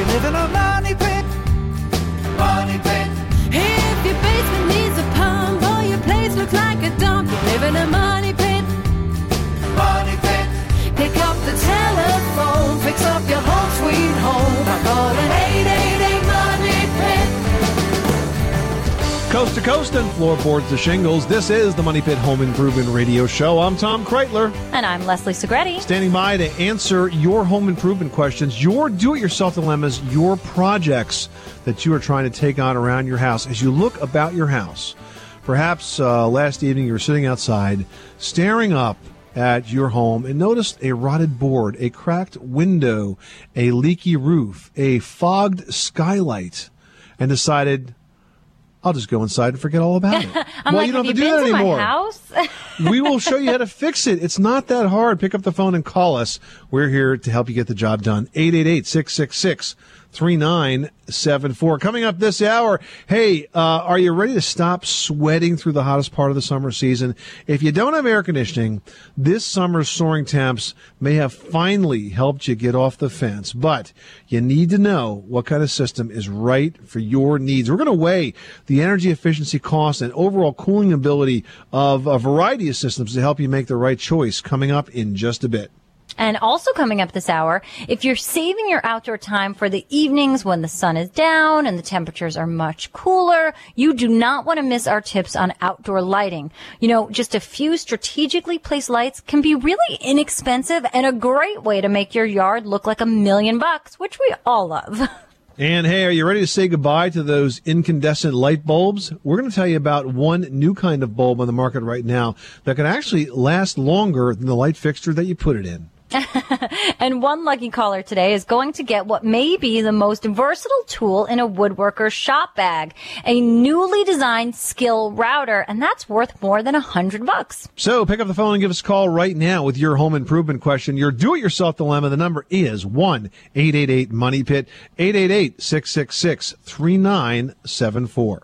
you live in a money pit, money pit. If your basement needs a pump or your place looks like a dump, you live in a money pit, money pit. Pick up the telephone, fix up your home sweet home by calling 888-MONEY-PIT. Coast to coast and floorboards to shingles, this is the Money Pit Home Improvement Radio Show. I'm Tom Kraeutler. And I'm Leslie Segrete. Standing by to answer your home improvement questions, your do-it-yourself dilemmas, your projects that you are trying to take on around your house. As you look about your house, perhaps last evening you were sitting outside, staring up at your home and noticed a rotted board, a cracked window, a leaky roof, a fogged skylight, and decided, I'll just go inside and forget all about it. Well, like, you don't have to do that anymore. My house? We will show you how to fix it. It's not that hard. Pick up the phone and call us. We're here to help you get the job done. 888-666-3974. Coming up this hour, hey, are you ready to stop sweating through the hottest part of the summer season? If you don't have air conditioning, this summer's soaring temps may have finally helped you get off the fence, but you need to know what kind of system is right for your needs. We're going to weigh the energy efficiency cost and overall cooling ability of a variety of systems to help you make the right choice, coming up in just a bit. And also coming up this hour, if you're saving your outdoor time for the evenings when the sun is down and the temperatures are much cooler, you do not want to miss our tips on outdoor lighting. You know, just a few strategically placed lights can be really inexpensive and a great way to make your yard look like $1,000,000, which we all love. And hey, are you ready to say goodbye to those incandescent light bulbs? We're going to tell you about one new kind of bulb on the market right now that can actually last longer than the light fixture that you put it in. And one lucky caller today is going to get what may be the most versatile tool in a woodworker's shop bag, a newly designed Skill router, and that's worth more than $100. So pick up the phone and give us a call right now with your home improvement question, your do-it-yourself dilemma. The number is 1-888-MONEY-PIT, 888-666-3974.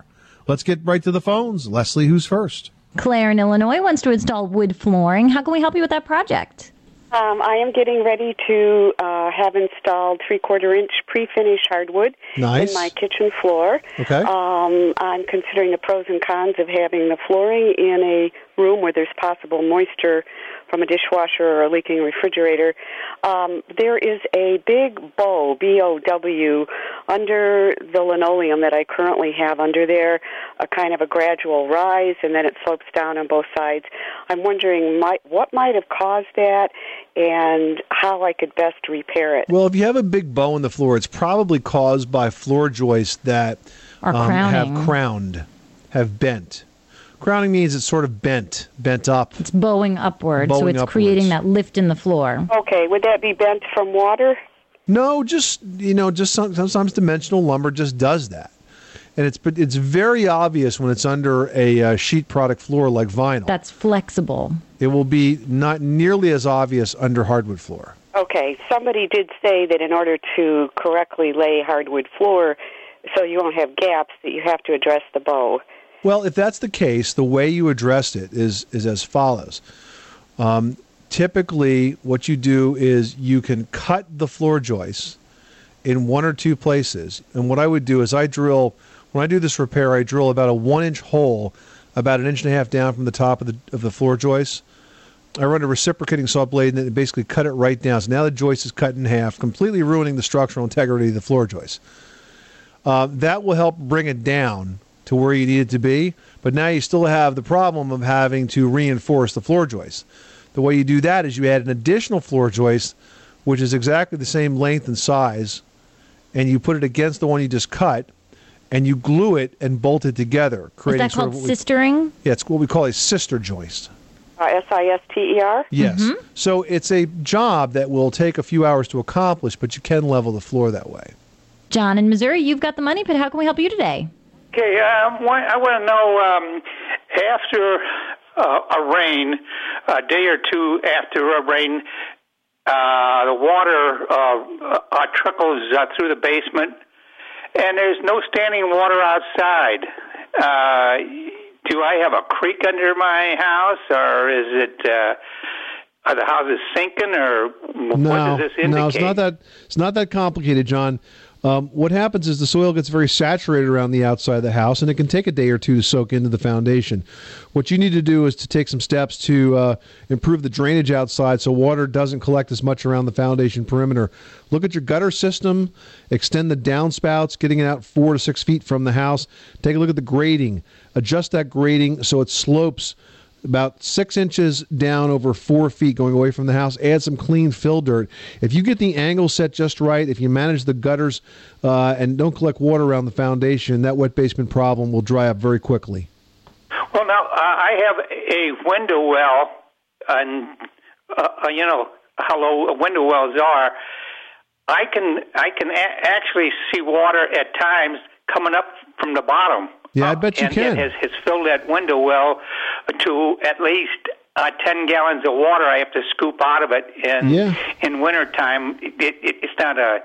Let's get right to the phones. Leslie, who's first? Claire in Illinois wants to install wood flooring. How can we help you with that project? I am getting ready to have installed 3/4-inch pre-finished hardwood in my kitchen floor. Okay. I'm considering the pros and cons of having the flooring in a room where there's possible moisture from a dishwasher or a leaking refrigerator. There is a big bow, B-O-W, under the linoleum that I currently have under there, a kind of a gradual rise, and then it slopes down on both sides. I'm wondering what might have caused that and how I could best repair it. Well, if you have a big bow in the floor, it's probably caused by floor joists that have bent. Crowning means it's sort of bent up. It's bowing upward, so it's upwards, creating that lift in the floor. Okay, would that be bent from water? No, just sometimes dimensional lumber just does that. And it's very obvious when it's under a sheet product floor like vinyl. That's flexible. It will be not nearly as obvious under hardwood floor. Okay, somebody did say that in order to correctly lay hardwood floor so you won't have gaps, that you have to address the bow. Well, if that's the case, the way you address it is as follows. Typically, what you do is you can cut the floor joists in one or two places. And what I would do is when I do this repair, I drill about a 1-inch hole, about 1.5 inches down from the top of the floor joist. I run a reciprocating saw blade and then basically cut it right down. So now the joist is cut in half, completely ruining the structural integrity of the floor joist. That will help bring it down to where you need it to be, but now you still have the problem of having to reinforce the floor joist. The way you do that is you add an additional floor joist, which is exactly the same length and size, and you put it against the one you just cut, and you glue it and bolt it together. Is that called sistering? Yeah, it's what we call a sister joist. S-I-S-T-E-R? Yes. Mm-hmm. So it's a job that will take a few hours to accomplish, but you can level the floor that way. John in Missouri, you've got the Money Pit. How can we help you today? Okay, I want to know, after a rain, a day or two after a rain, the water trickles through the basement, and there's no standing water outside. Do I have a creek under my house, or is it Are the houses sinking, or what does this indicate? No, it's not that complicated, John. What happens is the soil gets very saturated around the outside of the house, and it can take a day or two to soak into the foundation. What you need to do is to take some steps to improve the drainage outside so water doesn't collect as much around the foundation perimeter. Look at your gutter system, extend the downspouts, getting it out 4 to 6 feet from the house. Take a look at the grading. Adjust that grading so it slopes about 6 inches down over 4 feet going away from the house. Add some clean fill dirt. If you get the angle set just right, if you manage the gutters and don't collect water around the foundation, that wet basement problem will dry up very quickly. Well, now, I have a window well, and you know how low window wells are. I can actually see water at times coming up from the bottom. Yeah, I bet you can. It has filled that window well to at least 10 gallons of water I have to scoop out of it. And in wintertime, it's not a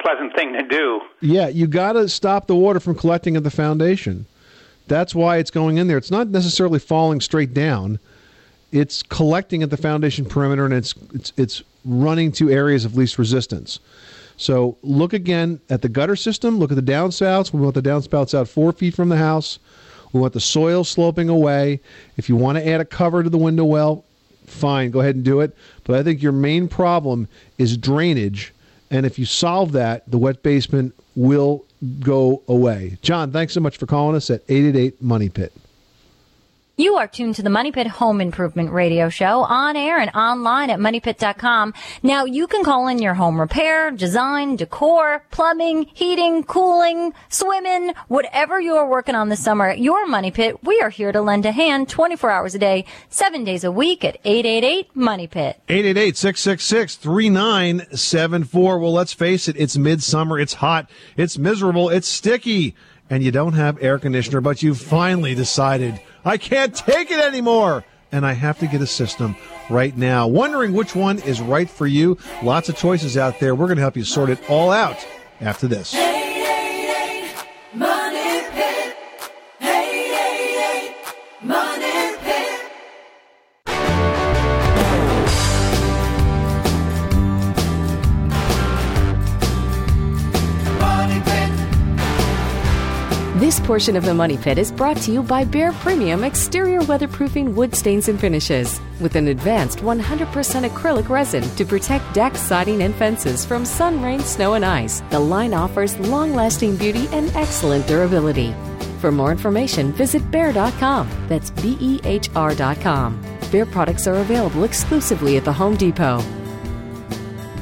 pleasant thing to do. Yeah, you got to stop the water from collecting at the foundation. That's why it's going in there. It's not necessarily falling straight down. It's collecting at the foundation perimeter, and it's running to areas of least resistance. So look again at the gutter system. Look at the downspouts. We want the downspouts out 4 feet from the house. We want the soil sloping away. If you want to add a cover to the window well, fine, go ahead and do it. But I think your main problem is drainage. And if you solve that, the wet basement will go away. John, thanks so much for calling us at 888-MONEY-PIT. You are tuned to the Money Pit Home Improvement Radio Show on air and online at MoneyPit.com. Now, you can call in your home repair, design, decor, plumbing, heating, cooling, swimming, whatever you are working on this summer at your Money Pit. We are here to lend a hand 24 hours a day, 7 days a week at 888-MONEY-PIT. 888-666-3974. Well, let's face it, it's midsummer, it's hot, it's miserable, it's sticky, and you don't have air conditioner, but you finally decided, I can't take it anymore, and I have to get a system right now. Wondering which one is right for you? Lots of choices out there. We're going to help you sort it all out after this. 888 Money Pit. 888 Money Pit. Money Pit. This portion of the Money Pit is brought to you by Behr Premium Exterior Weatherproofing Wood Stains and Finishes with an advanced 100% acrylic resin to protect deck, siding, and fences from sun, rain, snow, and ice. The line offers long-lasting beauty and excellent durability. For more information, visit Behr.com. That's Behr.com. Behr products are available exclusively at the Home Depot.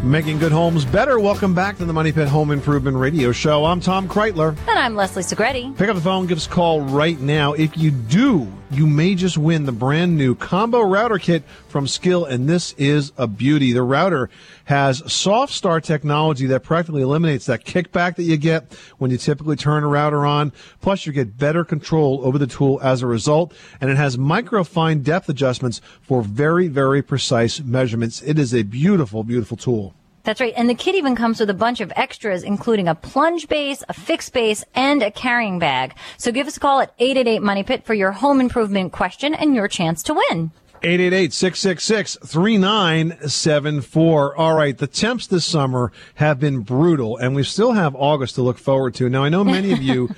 Making good homes better. Welcome back to the Money Pit Home Improvement Radio Show. I'm Tom Kraeutler. And I'm Leslie Segrete. Pick up the phone, give us a call right now. If you do, you may just win the brand new combo router kit from Skill, and this is a beauty. The router has soft start technology that practically eliminates that kickback that you get when you typically turn a router on. Plus, you get better control over the tool as a result, and it has micro fine depth adjustments for very, very precise measurements. It is a beautiful, beautiful tool. That's right. And the kit even comes with a bunch of extras, including a plunge base, a fixed base, and a carrying bag. So give us a call at 888-MONEY-PIT for your home improvement question and your chance to win. 888-666-3974. All right, the temps this summer have been brutal, and we still have August to look forward to. Now, I know many of you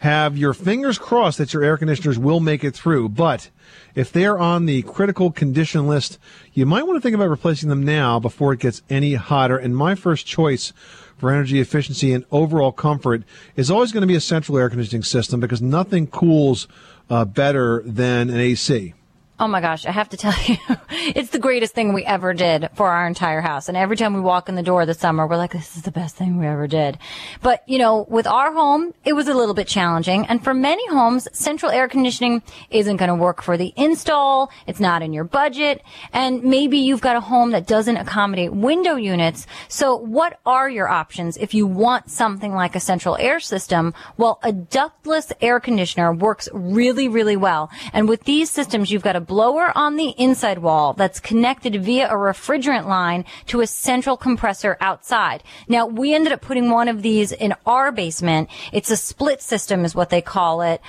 have your fingers crossed that your air conditioners will make it through, but if they're on the critical condition list, you might want to think about replacing them now before it gets any hotter. And my first choice for energy efficiency and overall comfort is always going to be a central air conditioning system, because nothing cools better than an AC. Oh my gosh, I have to tell you, it's the greatest thing we ever did for our entire house. And every time we walk in the door this summer, we're like, this is the best thing we ever did. But, you know, with our home, it was a little bit challenging. And for many homes, central air conditioning isn't going to work for the install. It's not in your budget. And maybe you've got a home that doesn't accommodate window units. So what are your options if you want something like a central air system? Well, a ductless air conditioner works really, really well. And with these systems, you've got a blower on the inside wall that's connected via a refrigerant line to a central compressor outside. Now, we ended up putting one of these in our basement. It's a split system is what they call it.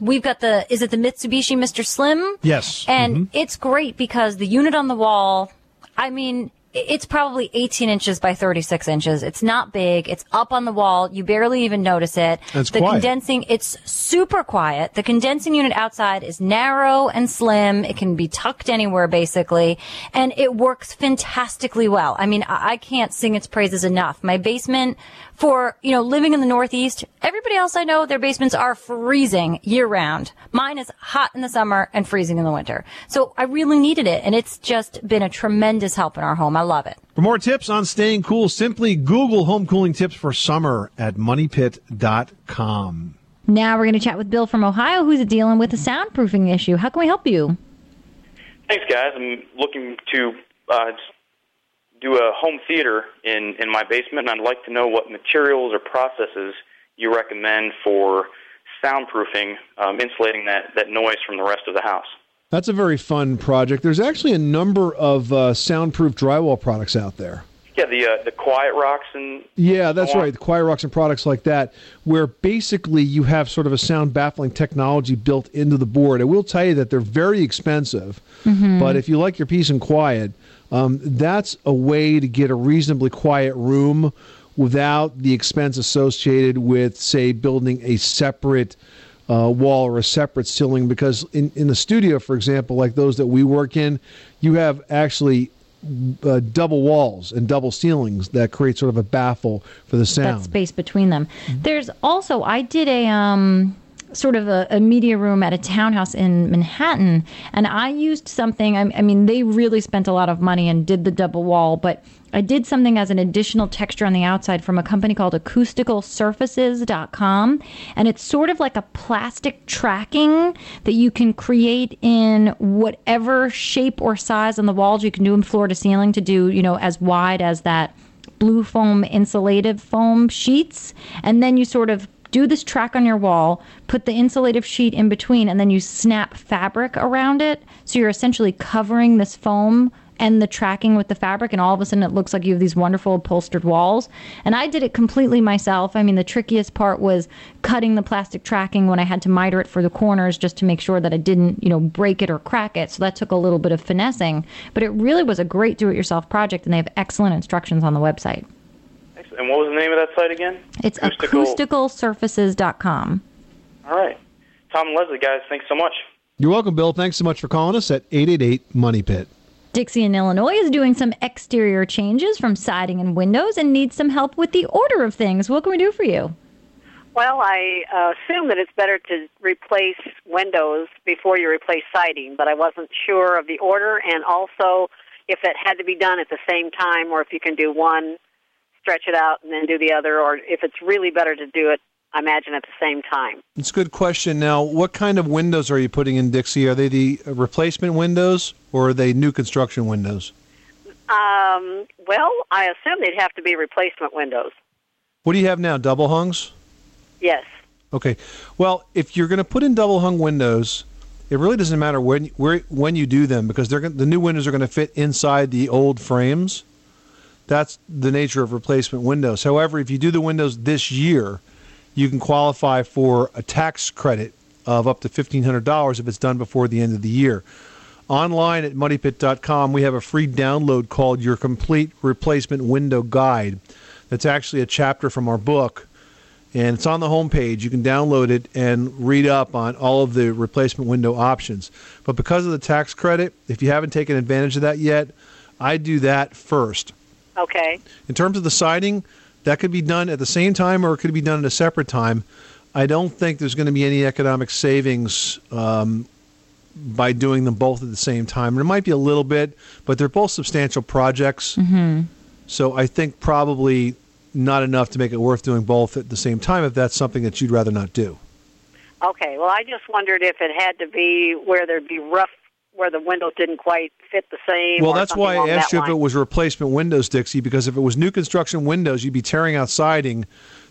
We've got the, is it the Mitsubishi Mr. Slim? Yes. And it's great because the unit on the wall, I mean, it's probably 18 inches by 36 inches. It's not big. It's up on the wall. You barely even notice it. It's the quiet. Condensing, it's super quiet. The condensing unit outside is narrow and slim. It can be tucked anywhere, basically. And it works fantastically well. I mean, I can't sing its praises enough. My basement, for, you know, living in the Northeast, everybody else I know, their basements are freezing year-round. Mine is hot in the summer and freezing in the winter. So I really needed it, and it's just been a tremendous help in our home. I love it. For more tips on staying cool, simply Google home cooling tips for summer at moneypit.com. Now we're going to chat with Bill from Ohio, who's dealing with a soundproofing issue. How can we help you? Thanks, guys. I'm looking to do a home theater in my basement, and I'd like to know what materials or processes you recommend for soundproofing, insulating that noise from the rest of the house. That's a very fun project. There's actually a number of soundproof drywall products out there. Yeah, the Quiet Rocks and... Yeah, that's right, the Quiet Rocks and products like that, where basically you have sort of a sound baffling technology built into the board. I will tell you that they're very expensive, but if you like your peace and quiet, that's a way to get a reasonably quiet room without the expense associated with, say, building a separate wall or a separate ceiling, because in the studio, for example, like those that we work in, you have actually double walls and double ceilings that create sort of a baffle for the sound. That space between them. There's also, I did a sort of a media room at a townhouse in Manhattan, and I used something, I mean, they really spent a lot of money and did the double wall, but I did something as an additional texture on the outside from a company called AcousticalSurfaces.com, and it's sort of like a plastic tracking that you can create in whatever shape or size on the walls. You can do them floor to ceiling to do, you know, as wide as that blue foam insulative foam sheets, and then you sort of do this track on your wall, put the insulative sheet in between, and then you snap fabric around it, so you're essentially covering this foam and the tracking with the fabric, and all of a sudden it looks like you have these wonderful upholstered walls. And I did it completely myself. I mean, the trickiest part was cutting the plastic tracking when I had to miter it for the corners just to make sure that I didn't, you know, break it or crack it. So that took a little bit of finessing. But it really was a great do-it-yourself project, and they have excellent instructions on the website. And what was the name of that site again? It's AcousticalSurfaces.com. All right. Tom and Leslie, guys, thanks so much. You're welcome, Bill. Thanks so much for calling us at 888-MONEY-PIT. Dixie in Illinois is doing some exterior changes from siding and windows and needs some help with the order of things. What can we do for you? Well, I assume that it's better to replace windows before you replace siding, but I wasn't sure of the order, and also if that had to be done at the same time, or if you can do one, stretch it out, and then do the other, or if it's really better to do it, I imagine, at the same time. It's a good question. Now, what kind of windows are you putting in, Dixie? Are they the replacement windows or are they new construction windows? Well, I assume they'd have to be replacement windows. What do you have now, double hungs? Yes. Okay. Well, if you're going to put in double hung windows, it really doesn't matter when you do them, because the new windows are going to fit inside the old frames. That's the nature of replacement windows. However, if you do the windows this year, you can qualify for a tax credit of up to $1,500 if it's done before the end of the year. Online at moneypit.com, we have a free download called Your Complete Replacement Window Guide. That's actually a chapter from our book, and it's on the homepage. You can download it and read up on all of the replacement window options. But because of the tax credit, if you haven't taken advantage of that yet, I do that first. Okay. In terms of the siding, that could be done at the same time or it could be done at a separate time. I don't think there's going to be any economic savings by doing them both at the same time. There might be a little bit, but they're both substantial projects. So I think probably not enough to make it worth doing both at the same time if that's something that you'd rather not do. Okay. Well, I just wondered if it had to be where there'd be rough, where the windows didn't quite fit the same. Well, that's why I asked you if it was replacement windows, Dixie, because if it was new construction windows, you'd be tearing out siding,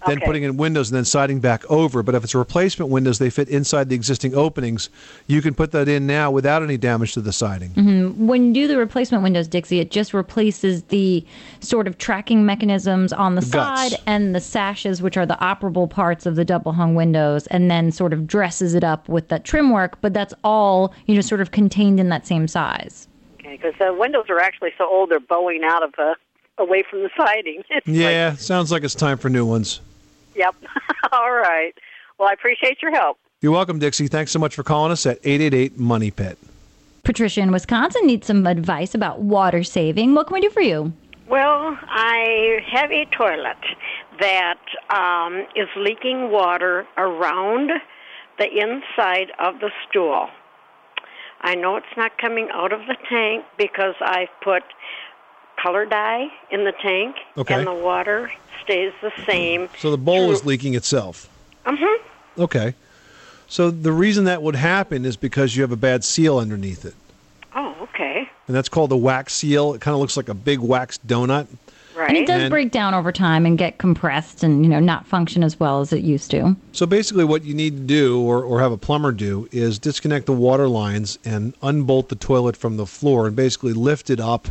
then putting in windows and then siding back over. But if it's replacement windows, they fit inside the existing openings. You can put that in now without any damage to the siding. Mm-hmm. When you do the replacement windows, Dixie, it just replaces the sort of tracking mechanisms on the side and the sashes, which are the operable parts of the double-hung windows, and then sort of dresses it up with that trim work. But that's all, you know, sort of contained in that same size. Okay, because the windows are actually so old, they're bowing out of away from the siding. Yeah, like, sounds like it's time for new ones. Yep. All right. Well, I appreciate your help. You're welcome, Dixie. Thanks so much for calling us at 888-MONEY-PIT. Patricia in Wisconsin needs some advice about water saving. What can we do for you? Well, I have a toilet that is leaking water around the inside of the stool. I know it's not coming out of the tank because I've put color dye in the tank, and the water stays the same. So the bowl is leaking itself. Mm-hmm. Okay. So the reason that would happen is because you have a bad seal underneath it. Oh, okay. And that's called the wax seal. It kind of looks like a big wax donut. Right. And it does break down over time and get compressed and, you know, not function as well as it used to. So basically what you need to do, or have a plumber do, is disconnect the water lines and unbolt the toilet from the floor and basically lift it up,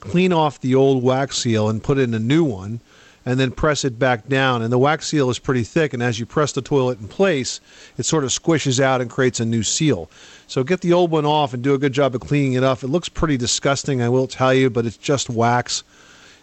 clean off the old wax seal and put in a new one, and then press it back down. And the wax seal is pretty thick, and as you press the toilet in place, it sort of squishes out and creates a new seal. So get the old one off and do a good job of cleaning it off. It looks pretty disgusting, I will tell you, but it's just wax.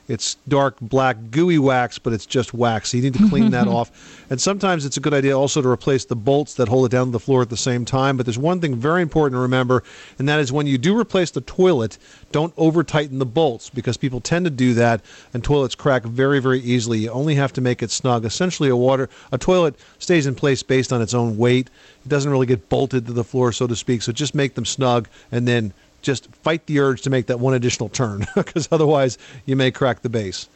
It's dark, black, gooey wax, but it's just wax. So you need to clean that off. And sometimes it's a good idea also to replace the bolts that hold it down to the floor at the same time. But there's one thing very important to remember, and that is when you do replace the toilet, don't over-tighten the bolts, because people tend to do that, and toilets crack very, very easily. You only have to make it snug. Essentially, a toilet stays in place based on its own weight. It doesn't really get bolted to the floor, so to speak. So just make them snug, and then just fight the urge to make that one additional turn, because otherwise you may crack the base.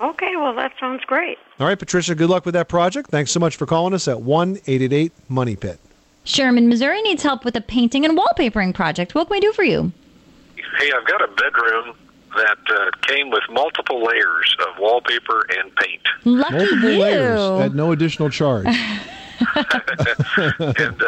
Okay, well, that sounds great. All right, Patricia, good luck with that project. Thanks so much for calling us at 1-888-MONEY-PIT. Sherman, Missouri needs help with a painting and wallpapering project. What can we do for you? Hey, I've got a bedroom that came with multiple layers of wallpaper and paint. Lucky multiple you. Layers at no additional charge. And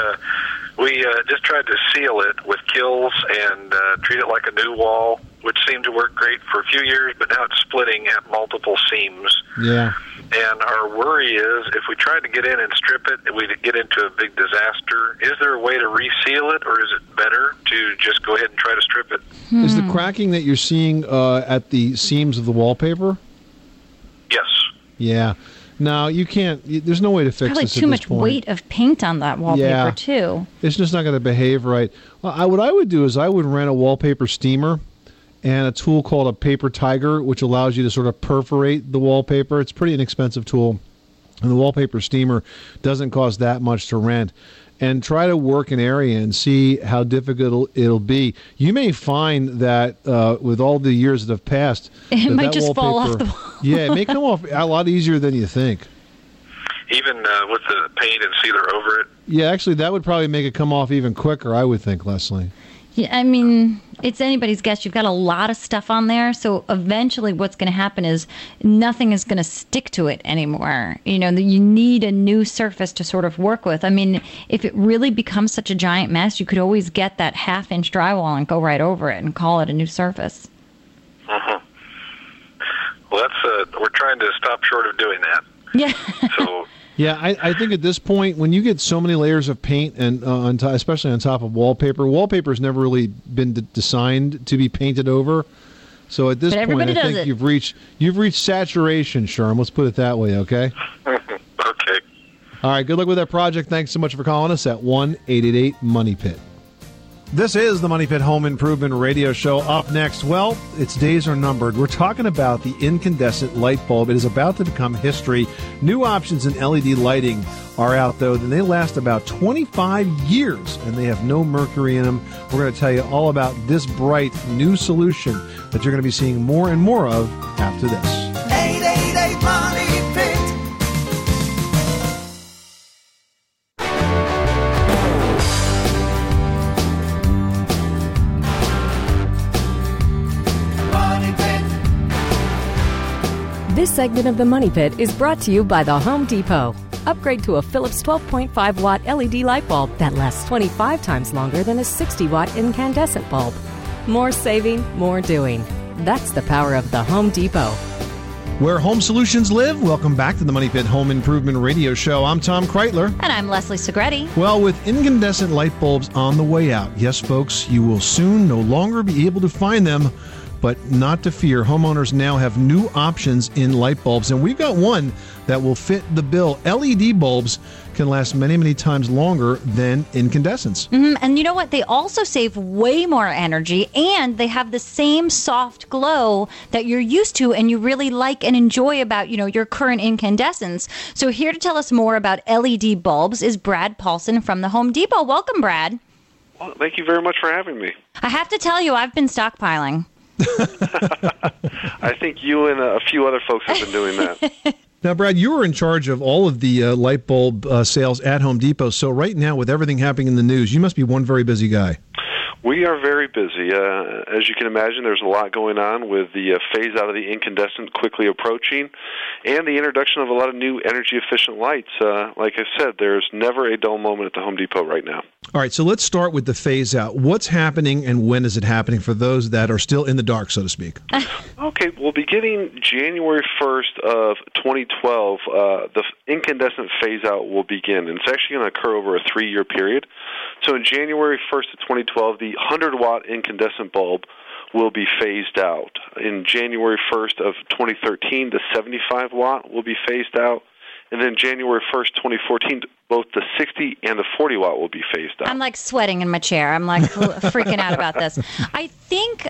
we just tried to seal it with Kills and treat it like a new wall, which seemed to work great for a few years, but now it's splitting at multiple seams. Yeah. And our worry is if we tried to get in and strip it, we'd get into a big disaster. Is there a way to reseal it, or is it better to just go ahead and try to strip it? Is the cracking that you're seeing at the seams of the wallpaper? Yes. Yeah. No, you can't. There's no way to fix this at this point. Probably too much weight of paint on that wallpaper, too. It's just not going to behave right. Well, what I would do is I would rent a wallpaper steamer and a tool called a paper tiger, which allows you to sort of perforate the wallpaper. It's a pretty inexpensive tool, and the wallpaper steamer doesn't cost that much to rent. And try to work an area and see how difficult it'll be. You may find that with all the years that have passed, it might just fall off the wall. Yeah, it may come off a lot easier than you think. Even with the paint and sealer over it? Yeah, actually, that would probably make it come off even quicker, I would think, Leslie. Yeah, I mean, it's anybody's guess. You've got a lot of stuff on there, so eventually what's going to happen is nothing is going to stick to it anymore. You know, you need a new surface to sort of work with. I mean, if it really becomes such a giant mess, you could always get that half-inch drywall and go right over it and call it a new surface. Uh-huh. Well, that's we're trying to stop short of doing that. Yeah. Yeah, I think at this point, when you get so many layers of paint, and especially on top of wallpaper, wallpaper's never really been designed to be painted over. So at this point, I think you've reached saturation, Sherm. Let's put it that way, okay? Okay. All right, good luck with that project. Thanks so much for calling us at 1-888-MONEY-PIT. This is the Money Pit Home Improvement Radio Show. Up next, well, its days are numbered. We're talking about the incandescent light bulb. It is about to become history. New options in LED lighting are out, though, and they last about 25 years, and they have no mercury in them. We're going to tell you all about this bright new solution that you're going to be seeing more and more of after this. 888 Money Pit. This segment of The Money Pit is brought to you by The Home Depot. Upgrade to a Philips 12.5-watt LED light bulb that lasts 25 times longer than a 60-watt incandescent bulb. More saving, more doing. That's the power of The Home Depot. Where home solutions live. Welcome back to the Money Pit Home Improvement Radio Show. I'm Tom Kraeutler. And I'm Leslie Segrete. Well, with incandescent light bulbs on the way out, yes, folks, you will soon no longer be able to find them. But not to fear, homeowners now have new options in light bulbs, and we've got one that will fit the bill. LED bulbs can last many, many times longer than incandescents. Mm-hmm. And you know what? They also save way more energy, and they have the same soft glow that you're used to and you really like and enjoy about, you know, your current incandescents. So here to tell us more about LED bulbs is Brad Paulson from the Home Depot. Welcome, Brad. Well, thank you very much for having me. I have to tell you, I've been stockpiling. I think you and a few other folks have been doing that. Now, Brad, you were in charge of all of the light bulb sales at Home Depot. So right now, with everything happening in the news, you must be one very busy guy. We are very busy. As you can imagine, there's a lot going on with the phase out of the incandescent quickly approaching and the introduction of a lot of new energy-efficient lights. Like I said, there's never a dull moment at the Home Depot right now. All right, so let's start with the phase out. What's happening and when is it happening for those that are still in the dark, so to speak? Okay, well, beginning January 1st of 2012, the incandescent phase out will begin. And it's actually going to occur over a 3-year period. So in January 1st of 2012, the 100-watt incandescent bulb will be phased out. In January 1st of 2013, the 75-watt will be phased out. And then January 1st, 2014, both the 60 and the 40-watt will be phased out. I'm like sweating in my chair. I'm like freaking out about this. I think,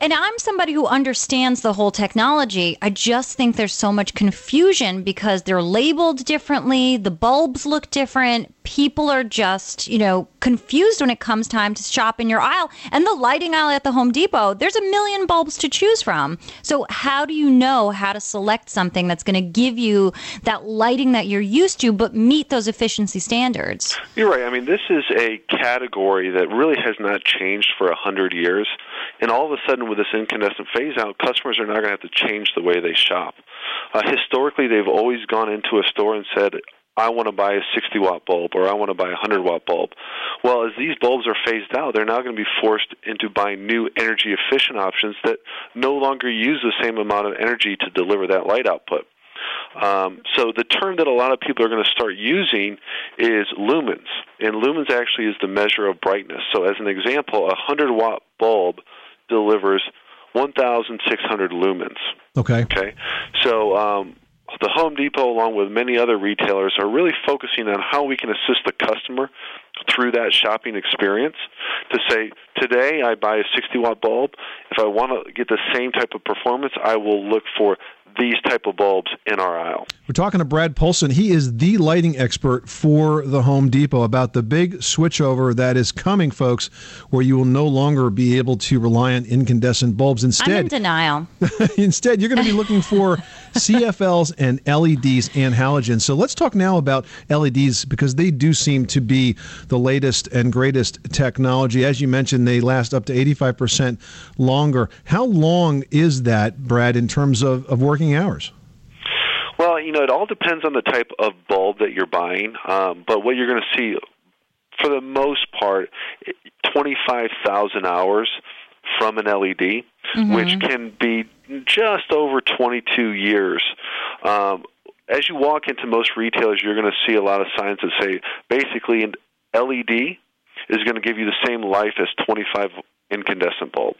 and I'm somebody who understands the whole technology, I just think there's so much confusion because they're labeled differently, the bulbs look different, people are just, you know, confused when it comes time to shop in your aisle. And the lighting aisle at the Home Depot, there's a million bulbs to choose from. So how do you know how to select something that's going to give you that lighting that you're used to but meet those efficiency standards? You're right. I mean, this is a category that really has not changed for 100 years. And all of a sudden, with this incandescent phase-out, customers are now going to have to change the way they shop. Historically, they've always gone into a store and said, I want to buy a 60-watt bulb or I want to buy a 100-watt bulb. Well, as these bulbs are phased out, they're now going to be forced into buying new energy-efficient options that no longer use the same amount of energy to deliver that light output. So the term that a lot of people are going to start using is lumens, and lumens actually is the measure of brightness. So as an example, a 100-watt bulb delivers 1,600 lumens. Okay. So the Home Depot, along with many other retailers, are really focusing on how we can assist the customer through that shopping experience to say, today I buy a 60-watt bulb. If I want to get the same type of performance, I will look for these type of bulbs in our aisle. We're talking to Brad Paulson. He is the lighting expert for the Home Depot about the big switchover that is coming, folks, where you will no longer be able to rely on incandescent bulbs. Instead, I'm in denial. Instead, you're going to be looking for CFLs and LEDs and halogens. So let's talk now about LEDs because they do seem to be the latest and greatest technology. As you mentioned, they last up to 85% longer. How long is that, Brad, in terms of working hours? Well, you know, it all depends on the type of bulb that you're buying, but what you're going to see, for the most part, 25,000 hours from an LED, mm-hmm. which can be just over 22 years. As you walk into most retailers, you're going to see a lot of signs that say, basically, an LED is going to give you the same life as 25 incandescent bulbs.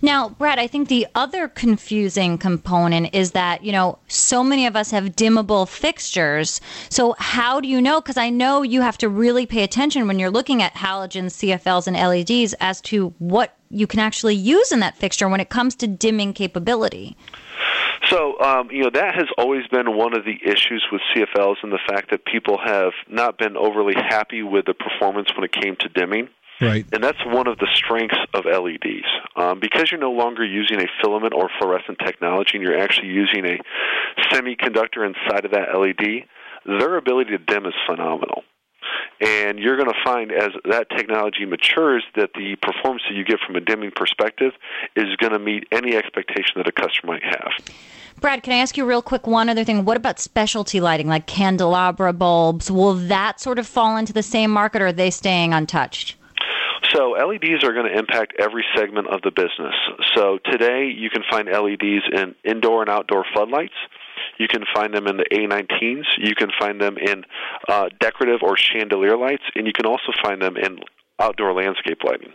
Now, Brad, I think the other confusing component is that, you know, so many of us have dimmable fixtures. So how do you know? Because I know you have to really pay attention when you're looking at halogens, CFLs, and LEDs as to what you can actually use in that fixture when it comes to dimming capability. So, you know, that has always been one of the issues with CFLs and the fact that people have not been overly happy with the performance when it came to dimming. Right. And that's one of the strengths of LEDs. Because you're no longer using a filament or fluorescent technology and you're actually using a semiconductor inside of that LED, their ability to dim is phenomenal. And you're going to find as that technology matures that the performance that you get from a dimming perspective is going to meet any expectation that a customer might have. Brad, can I ask you real quick one other thing? What about specialty lighting like candelabra bulbs? Will that sort of fall into the same market, or are they staying untouched? So LEDs are going to impact every segment of the business. So today you can find LEDs in indoor and outdoor floodlights. You can find them in the A19s. You can find them in decorative or chandelier lights, and you can also find them in outdoor landscape lighting.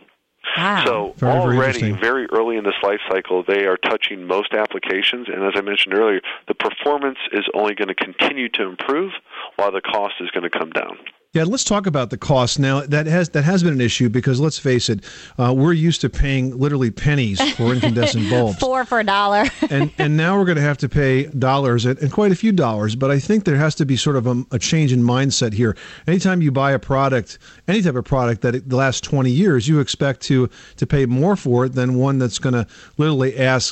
Wow. So already very early in this life cycle, they are touching most applications, and as I mentioned earlier, the performance is only going to continue to improve while the cost is going to come down. Yeah, let's talk about the cost. Now, that has been an issue because, let's face it, we're used to paying literally pennies for incandescent bulbs. 4 for a dollar. and now we're going to have to pay dollars and quite a few dollars, but I think there has to be sort of a change in mindset here. Anytime you buy a product, any type of product that lasts 20 years, you expect to pay more for it than one that's going to literally last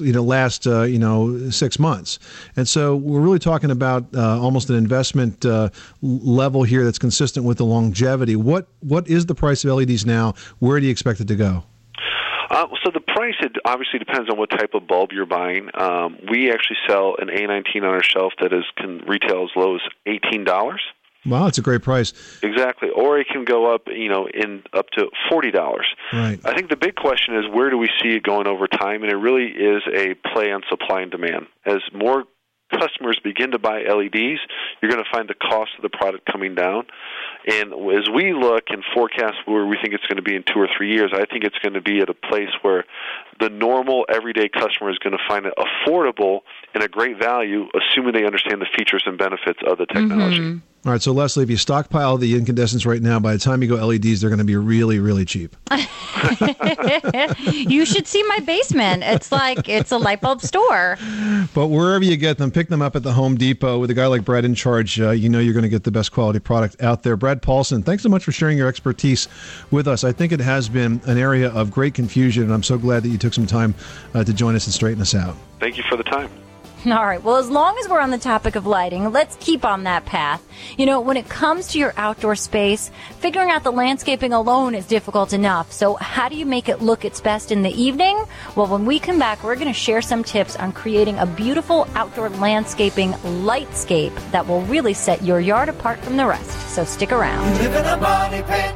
6 months. And so we're really talking about almost an investment level here that's consistent with the longevity. What is the price of LEDs now? Where do you expect it to go? So the price, it obviously depends on what type of bulb you're buying. We actually sell an A19 on our shelf that can retail as low as $18. Wow, that's a great price. Exactly. Or it can go up, in up to $40. Right. I think the big question is, where do we see it going over time? And it really is a play on supply and demand. As more customers begin to buy LEDs, you're going to find the cost of the product coming down. And as we look and forecast where we think it's going to be in 2 or 3 years, I think it's going to be at a place where the normal, everyday customer is going to find it affordable and a great value, assuming they understand the features and benefits of the technology. Mm-hmm. All right, so Leslie, if you stockpile the incandescents right now, by the time you go LEDs, they're going to be really, really cheap. You should see my basement. It's like it's a light bulb store. But wherever you get them, pick them up at the Home Depot. With a guy like Brad in charge, you're going to get the best quality product out there. Brad Paulsen, thanks so much for sharing your expertise with us. I think it has been an area of great confusion, and I'm so glad that you took some time to join us and straighten us out. Thank you for the time. All right. Well, as long as we're on the topic of lighting, let's keep on that path. When it comes to your outdoor space, figuring out the landscaping alone is difficult enough. So how do you make it look its best in the evening? Well, when we come back, we're going to share some tips on creating a beautiful outdoor landscaping lightscape that will really set your yard apart from the rest. So stick around. Live in a money pit.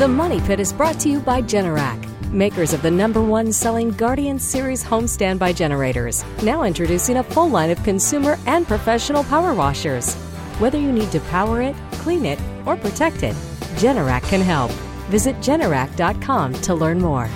The Money Pit is brought to you by Generac, makers of the #1 selling Guardian Series home standby generators, now introducing a full line of consumer and professional power washers. Whether you need to power it, clean it, or protect it, Generac can help. Visit Generac.com to learn more.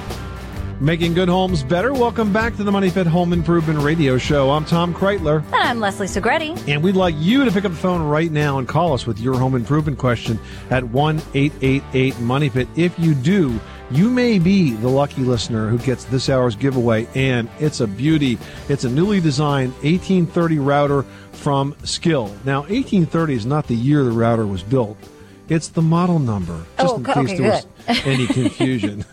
Making good homes better. Welcome back to the Money Pit Home Improvement Radio Show. I'm Tom Kraeutler. And I'm Leslie Segrete. And we'd like you to pick up the phone right now and call us with your home improvement question at 1-888-MONEYPIT. If you do, you may be the lucky listener who gets this hour's giveaway, and it's a beauty. It's a newly designed 1830 router from Skill. Now, 1830 is not the year the router was built. It's the model number, just in case there was any confusion.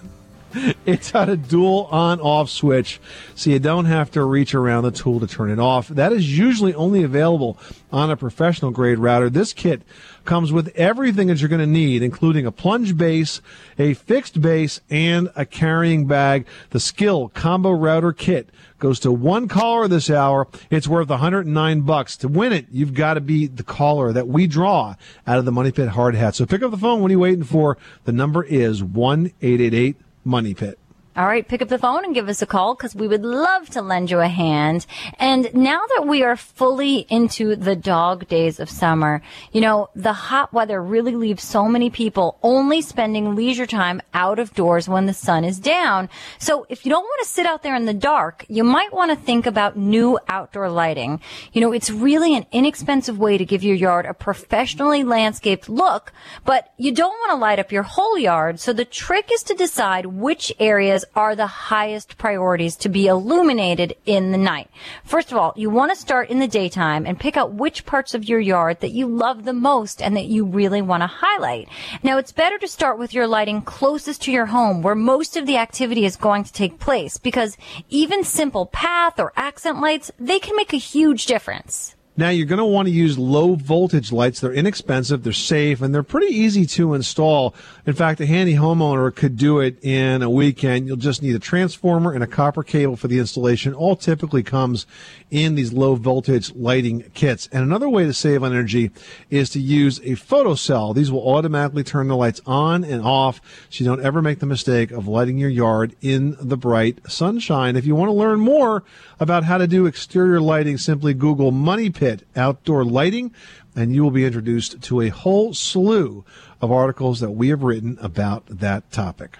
It's got a dual on-off switch, so you don't have to reach around the tool to turn it off. That is usually only available on a professional-grade router. This kit comes with everything that you're going to need, including a plunge base, a fixed base, and a carrying bag. The Skill Combo Router Kit goes to one caller this hour. It's worth $109. To win it, you've got to be the caller that we draw out of the Money Pit Hard Hat. So pick up the phone. What are you waiting for? The number is 1-888 Money Pit. All right, pick up the phone and give us a call because we would love to lend you a hand. And now that we are fully into the dog days of summer, the hot weather really leaves so many people only spending leisure time out of doors when the sun is down. So if you don't want to sit out there in the dark, you might want to think about new outdoor lighting. It's really an inexpensive way to give your yard a professionally landscaped look, but you don't want to light up your whole yard. So the trick is to decide which areas are the highest priorities to be illuminated in the night. First of all, you want to start in the daytime and pick out which parts of your yard that you love the most and that you really want to highlight. Now, it's better to start with your lighting closest to your home where most of the activity is going to take place, because even simple path or accent lights, they can make a huge difference. Now, you're going to want to use low-voltage lights. They're inexpensive, they're safe, and they're pretty easy to install. In fact, a handy homeowner could do it in a weekend. You'll just need a transformer and a copper cable for the installation. All typically comes in these low-voltage lighting kits. And another way to save on energy is to use a photocell. These will automatically turn the lights on and off, so you don't ever make the mistake of lighting your yard in the bright sunshine. If you want to learn more about how to do exterior lighting, simply Google Money Pit outdoor lighting, and you will be introduced to a whole slew of articles that we have written about that topic.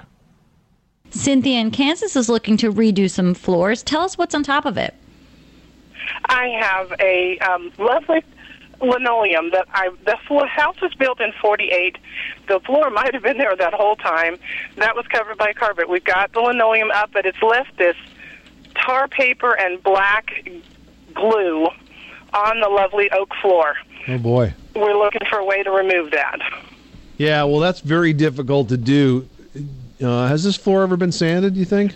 Cynthia in Kansas is looking to redo some floors. Tell us what's on top of it. I have a lovely linoleum that the house was built in 48. The floor might have been there that whole time. That was covered by carpet. We've got the linoleum up, but it's left this tar paper and black glue on the lovely oak floor. Oh, boy. We're looking for a way to remove that. Yeah, well, that's very difficult to do. Has this floor ever been sanded, do you think?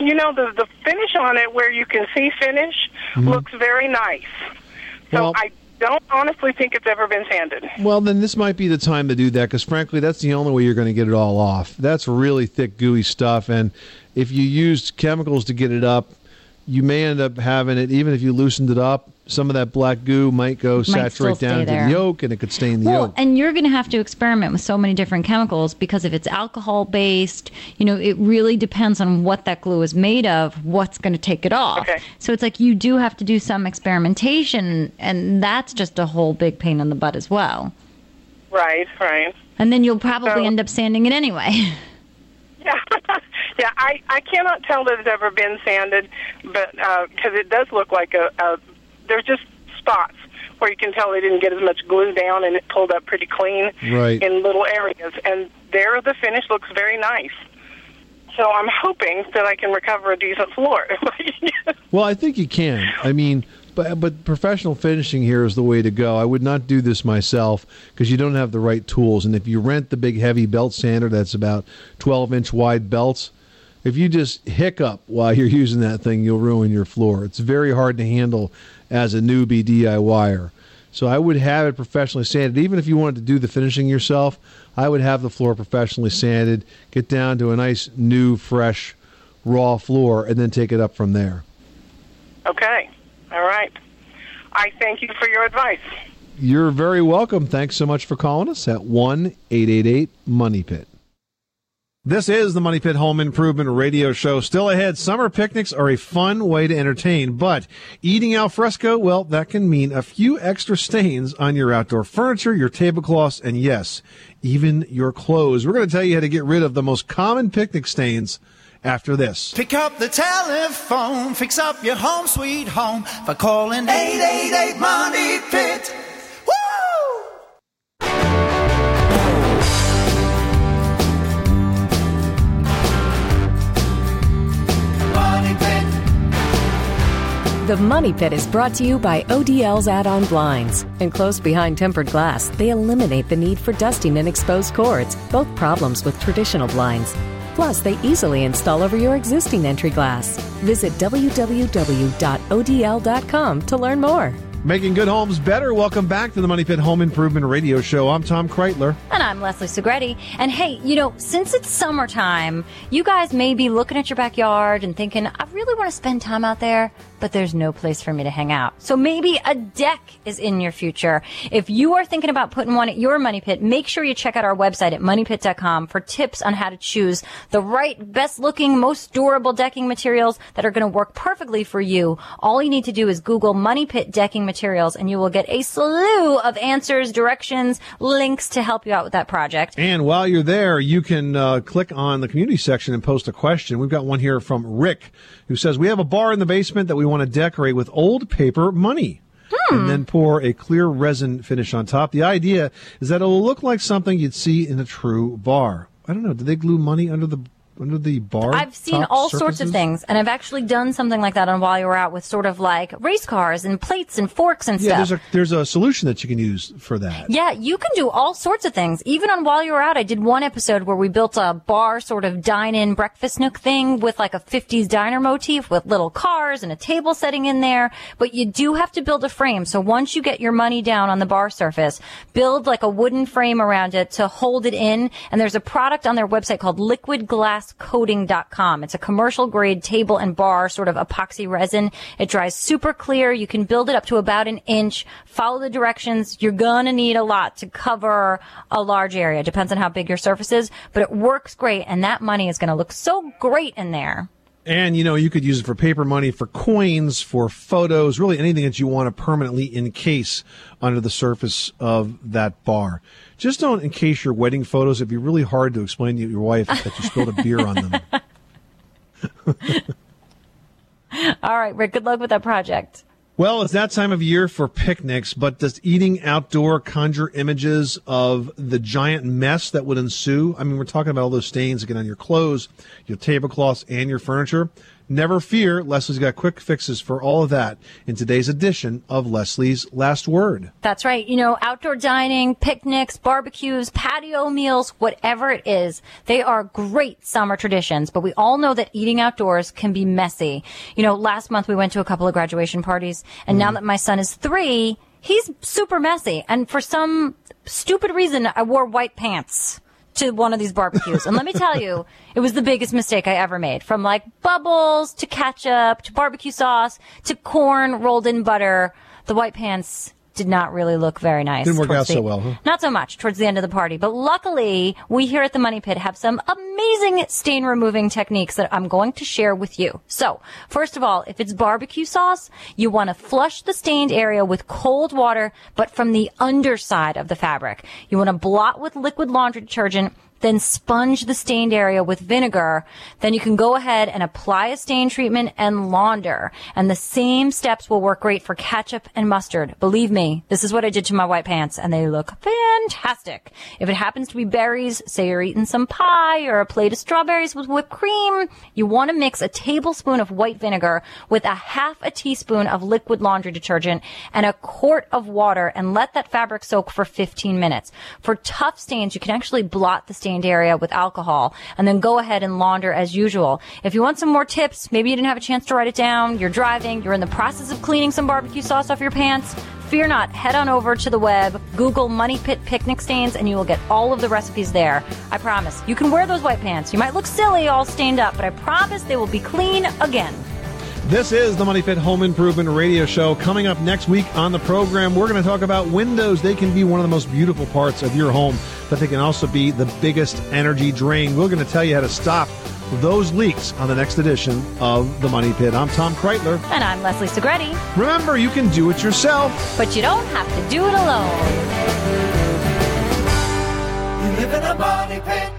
You know, the finish on it, where you can see finish, looks very nice. So well, I don't honestly think it's ever been sanded. Well, then this might be the time to do that, because frankly, that's the only way you're going to get it all off. That's really thick, gooey stuff, and if you used chemicals to get it up, you may end up having it, even if you loosened it up, some of that black goo might saturate down into the yolk, and it could stain the yolk. And you're going to have to experiment with so many different chemicals, because if it's alcohol-based, you know, it really depends on what that glue is made of, what's going to take it off. Okay. So it's like you do have to do some experimentation, and that's just a whole big pain in the butt as well. Right, right. And then you'll probably end up sanding it anyway. Yeah, yeah. I cannot tell that it's ever been sanded, but because it does look like there's just spots where you can tell they didn't get as much glue down, and it pulled up pretty clean in little areas. And there, the finish looks very nice. So I'm hoping that I can recover a decent floor. Well, I think you can. I mean, but professional finishing here is the way to go. I would not do this myself, because you don't have the right tools. And if you rent the big heavy belt sander that's about 12-inch wide belts, if you just hiccup while you're using that thing, you'll ruin your floor. It's very hard to handle as a newbie DIYer. So I would have it professionally sanded. Even if you wanted to do the finishing yourself, I would have the floor professionally sanded, get down to a nice, new, fresh, raw floor, and then take it up from there. Okay. All right. I thank you for your advice. You're very welcome. Thanks so much for calling us at 1-888-MONEYPIT. This is the Money Pit Home Improvement Radio Show. Still ahead, summer picnics are a fun way to entertain, but eating al fresco, well, that can mean a few extra stains on your outdoor furniture, your tablecloths, and yes, even your clothes. We're going to tell you how to get rid of the most common picnic stains after this. Pick up the telephone, fix up your home sweet home by calling 888-MONEYPIT. The Money Pit is brought to you by ODL's add-on blinds. Enclosed behind tempered glass, they eliminate the need for dusting and exposed cords, both problems with traditional blinds. Plus, they easily install over your existing entry glass. Visit www.odl.com to learn more. Making good homes better. Welcome back to the Money Pit Home Improvement Radio Show. I'm Tom Kraeutler. And I'm Leslie Segrete. And hey, you know, since it's summertime, you guys may be looking at your backyard and thinking, I really want to spend time out there, but there's no place for me to hang out. So maybe a deck is in your future. If you are thinking about putting one at your Money Pit, make sure you check out our website at moneypit.com for tips on how to choose the right, best-looking, most durable decking materials that are going to work perfectly for you. All you need to do is Google Money Pit decking materials, and you will get a slew of answers, directions, links to help you out with that project. And while you're there, you can click on the community section and post a question. We've got one here from Rick, who says, we have a bar in the basement that we want to decorate with old paper money and then pour a clear resin finish on top. The idea is that it will look like something you'd see in a true bar. I don't know. Did they glue money under the under the bar? I've seen all sorts of things, and I've actually done something like that on While You Were Out with sort of like race cars and plates and forks and stuff. Yeah, there's a solution that you can use for that. Yeah, you can do all sorts of things. Even on While You Were Out, I did one episode where we built a bar sort of dine-in breakfast nook thing with like a 50s diner motif with little cars and a table setting in there. But you do have to build a frame. So once you get your money down on the bar surface, build like a wooden frame around it to hold it in. And there's a product on their website called liquidglasscoating.com. It's a commercial grade table and bar sort of epoxy resin. It dries super clear. You can build it up to about an inch. Follow the directions. You're going to need a lot to cover a large area. It depends on how big your surface is, but it works great. And that money is going to look so great in there. And, you know, you could use it for paper money, for coins, for photos, really anything that you want to permanently encase under the surface of that bar. Just don't encase your wedding photos. It'd be really hard to explain to your wife that you spilled a beer on them. All right, Rick, good luck with that project. Well, it's that time of year for picnics, but does eating outdoor conjure images of the giant mess that would ensue? I mean, we're talking about all those stains again on your clothes, your tablecloths, and your furniture. Never fear, Leslie's got quick fixes for all of that in today's edition of Leslie's Last Word. That's right. You know, outdoor dining, picnics, barbecues, patio meals, whatever it is, they are great summer traditions, but we all know that eating outdoors can be messy. You know, last month we went to a couple of graduation parties, and now that my son is 3, he's super messy. And for some stupid reason, I wore white pants to one of these barbecues. And let me tell you, it was the biggest mistake I ever made. From like bubbles to ketchup to barbecue sauce to corn rolled in butter, the white pants did not really look very nice. Didn't work out so well, huh? Not so much towards the end of the party. But luckily, we here at the Money Pit have some amazing stain-removing techniques that I'm going to share with you. So, first of all, if it's barbecue sauce, you want to flush the stained area with cold water, but from the underside of the fabric. You want to blot with liquid laundry detergent, then sponge the stained area with vinegar. Then you can go ahead and apply a stain treatment and launder. And the same steps will work great for ketchup and mustard. Believe me, this is what I did to my white pants, and they look fantastic. If it happens to be berries, say you're eating some pie or a plate of strawberries with whipped cream, you want to mix a tablespoon of white vinegar with a half a teaspoon of liquid laundry detergent and a quart of water and let that fabric soak for 15 minutes. For tough stains, you can actually blot the stain area with alcohol and then go ahead and launder as usual. If you want some more tips, maybe you didn't have a chance to write it down, you're driving, you're in the process of cleaning some barbecue sauce off your pants, fear not, head on over to the web, Google Money Pit Picnic Stains, and you will get all of the recipes there. I promise. You can wear those white pants. You might look silly all stained up, but I promise they will be clean again. This is the Money Pit Home Improvement Radio Show. Coming up next week on the program, we're going to talk about windows. They can be one of the most beautiful parts of your home, but they can also be the biggest energy drain. We're going to tell you how to stop those leaks on the next edition of the Money Pit. I'm Tom Kraeutler. And I'm Leslie Segrete. Remember, you can do it yourself, but you don't have to do it alone. You live in a money pit.